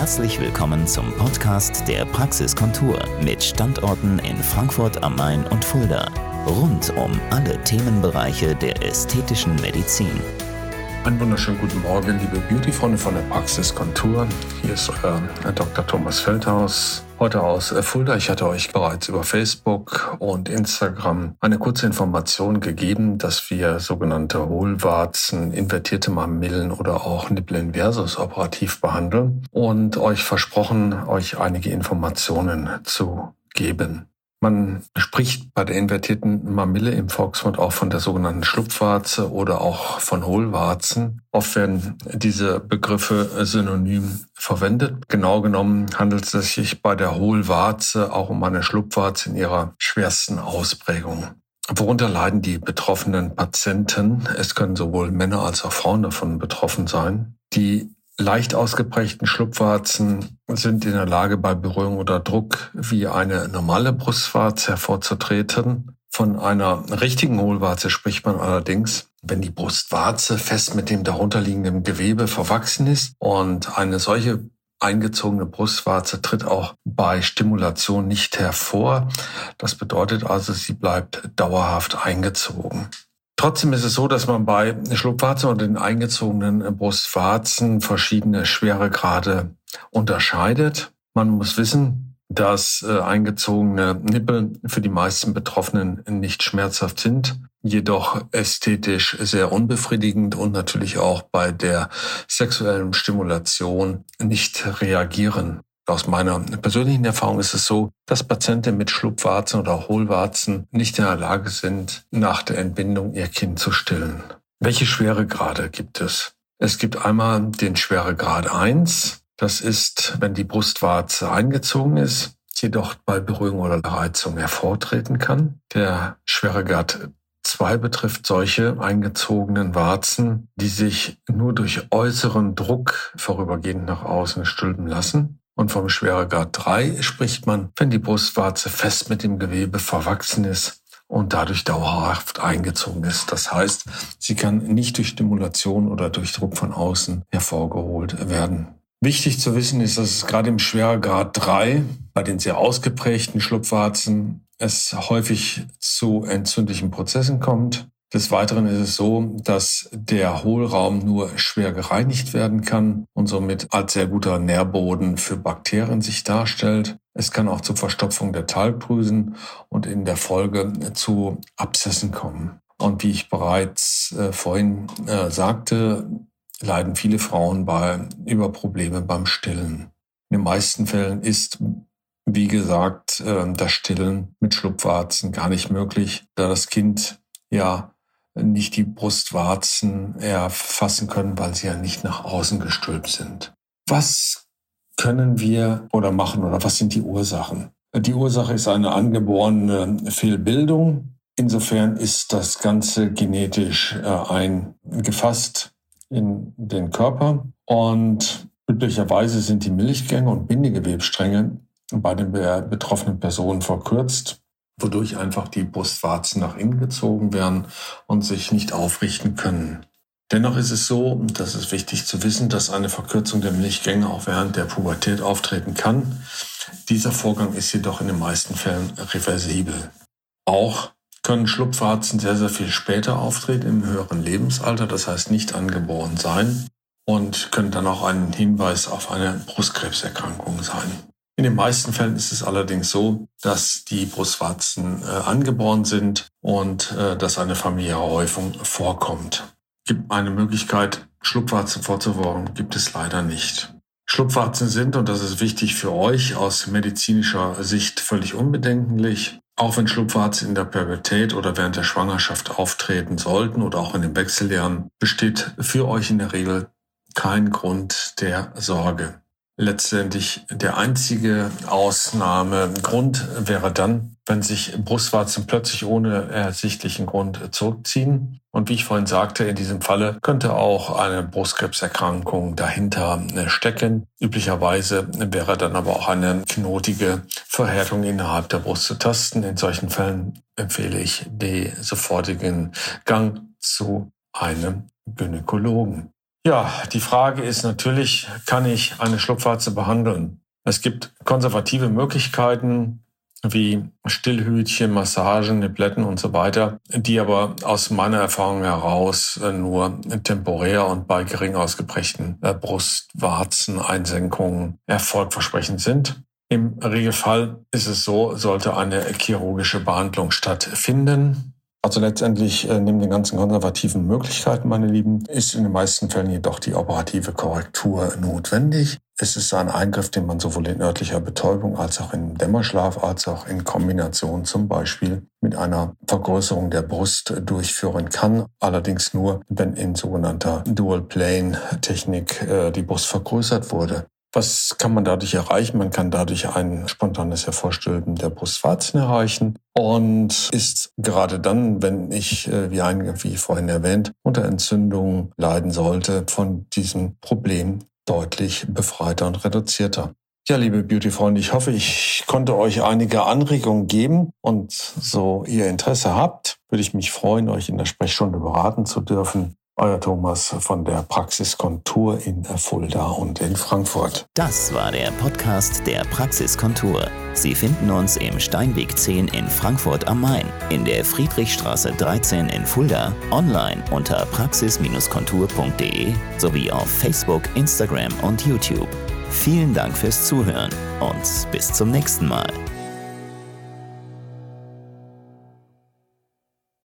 Herzlich willkommen zum Podcast der Praxiskontur mit Standorten in Frankfurt am Main und Fulda. Rund um alle Themenbereiche der ästhetischen Medizin. Einen wunderschönen guten Morgen, liebe Beauty-Freunde von der Praxiskontur. Hier ist euer Dr. Thomas Feldhaus, heute aus Fulda. Ich hatte euch bereits über Facebook und Instagram eine kurze Information gegeben, dass wir sogenannte Hohlwarzen, invertierte Mamillen oder auch Nipple Inversus operativ behandeln und euch versprochen, euch einige Informationen zu geben. Man spricht bei der invertierten Mamille im Volksmund auch von der sogenannten Schlupfwarze oder auch von Hohlwarzen. Oft werden diese Begriffe synonym verwendet. Genau genommen handelt es sich bei der Hohlwarze auch um eine Schlupfwarze in ihrer schwersten Ausprägung. Worunter leiden die betroffenen Patienten? Es können sowohl Männer als auch Frauen davon betroffen sein. Die leicht ausgeprägten Schlupfwarzen sind in der Lage, bei Berührung oder Druck wie eine normale Brustwarze hervorzutreten. Von einer richtigen Hohlwarze spricht man allerdings, wenn die Brustwarze fest mit dem darunterliegenden Gewebe verwachsen ist, und eine solche eingezogene Brustwarze tritt auch bei Stimulation nicht hervor. Das bedeutet also, sie bleibt dauerhaft eingezogen. Trotzdem ist es so, dass man bei Schlupfwarzen und den eingezogenen Brustwarzen verschiedene Schweregrade unterscheidet. Man muss wissen, dass eingezogene Nippel für die meisten Betroffenen nicht schmerzhaft sind, jedoch ästhetisch sehr unbefriedigend und natürlich auch bei der sexuellen Stimulation nicht reagieren. Aus meiner persönlichen Erfahrung ist es so, dass Patienten mit Schlupfwarzen oder Hohlwarzen nicht in der Lage sind, nach der Entbindung ihr Kind zu stillen. Welche Schweregrade gibt es? Es gibt einmal den Schweregrad 1. Das ist, wenn die Brustwarze eingezogen ist, jedoch bei Berührung oder Reizung hervortreten kann. Der Schweregrad 2 betrifft solche eingezogenen Warzen, die sich nur durch äußeren Druck vorübergehend nach außen stülpen lassen. Und vom Schweregrad 3 spricht man, wenn die Brustwarze fest mit dem Gewebe verwachsen ist und dadurch dauerhaft eingezogen ist. Das heißt, sie kann nicht durch Stimulation oder durch Druck von außen hervorgeholt werden. Wichtig zu wissen ist, dass es gerade im Schweregrad 3, bei den sehr ausgeprägten Schlupfwarzen, es häufig zu entzündlichen Prozessen kommt. Des Weiteren ist es so, dass der Hohlraum nur schwer gereinigt werden kann und somit als sehr guter Nährboden für Bakterien sich darstellt. Es kann auch zur Verstopfung der Talgdrüsen und in der Folge zu Abszessen kommen. Und wie ich bereits vorhin sagte, leiden viele Frauen über Probleme beim Stillen. In den meisten Fällen ist, wie gesagt, das Stillen mit Schlupfwarzen gar nicht möglich, da das Kind ja nicht die Brustwarzen erfassen können, weil sie ja nicht nach außen gestülpt sind. Was können wir machen, was sind die Ursachen? Die Ursache ist eine angeborene Fehlbildung. Insofern ist das Ganze genetisch eingefasst in den Körper. Und üblicherweise sind die Milchgänge und Bindegewebstränge bei den betroffenen Personen verkürzt, wodurch einfach die Brustwarzen nach innen gezogen werden und sich nicht aufrichten können. Dennoch ist es so, und das ist wichtig zu wissen, dass eine Verkürzung der Milchgänge auch während der Pubertät auftreten kann. Dieser Vorgang ist jedoch in den meisten Fällen reversibel. Auch können Schlupfwarzen sehr, sehr viel später auftreten, im höheren Lebensalter, das heißt nicht angeboren sein, und können dann auch ein Hinweis auf eine Brustkrebserkrankung sein. In den meisten Fällen ist es allerdings so, dass die Brustwarzen angeboren sind und dass eine familiäre Häufung vorkommt. Gibt eine Möglichkeit, Schlupfwarzen vorzubeugen, gibt es leider nicht. Schlupfwarzen sind, und das ist wichtig für euch, aus medizinischer Sicht völlig unbedenklich. Auch wenn Schlupfwarzen in der Pubertät oder während der Schwangerschaft auftreten sollten oder auch in den Wechseljahren, besteht für euch in der Regel kein Grund der Sorge. Letztendlich der einzige Ausnahmegrund wäre dann, wenn sich Brustwarzen plötzlich ohne ersichtlichen Grund zurückziehen. Und wie ich vorhin sagte, in diesem Falle könnte auch eine Brustkrebserkrankung dahinter stecken. Üblicherweise wäre dann aber auch eine knotige Verhärtung innerhalb der Brust zu tasten. In solchen Fällen empfehle ich den sofortigen Gang zu einem Gynäkologen. Ja, die Frage ist natürlich, kann ich eine Schlupfwarze behandeln? Es gibt konservative Möglichkeiten wie Stillhütchen, Massagen, Nipletten und so weiter, die aber aus meiner Erfahrung heraus nur temporär und bei gering ausgeprägten Brustwarzeneinsenkungen erfolgversprechend sind. Im Regelfall ist es so, sollte eine chirurgische Behandlung stattfinden. Also letztendlich, neben den ganzen konservativen Möglichkeiten, meine Lieben, ist in den meisten Fällen jedoch die operative Korrektur notwendig. Es ist ein Eingriff, den man sowohl in örtlicher Betäubung als auch im Dämmerschlaf als auch in Kombination zum Beispiel mit einer Vergrößerung der Brust durchführen kann. Allerdings nur, wenn in sogenannter Dual-Plane-Technik die Brust vergrößert wurde. Was kann man dadurch erreichen? Man kann dadurch ein spontanes Hervorstülpen der Brustwarzen erreichen und ist gerade dann, wenn ich, wie vorhin erwähnt, unter Entzündungen leiden sollte, von diesem Problem deutlich befreiter und reduzierter. Ja, liebe Beauty-Freunde, ich hoffe, ich konnte euch einige Anregungen geben und so ihr Interesse habt, würde ich mich freuen, euch in der Sprechstunde beraten zu dürfen. Euer Thomas von der Praxiskontur in Fulda und in Frankfurt. Das war der Podcast der Praxiskontur. Sie finden uns im Steinweg 10 in Frankfurt am Main, in der Friedrichstraße 13 in Fulda, online unter praxis-kontur.de sowie auf Facebook, Instagram und YouTube. Vielen Dank fürs Zuhören und bis zum nächsten Mal.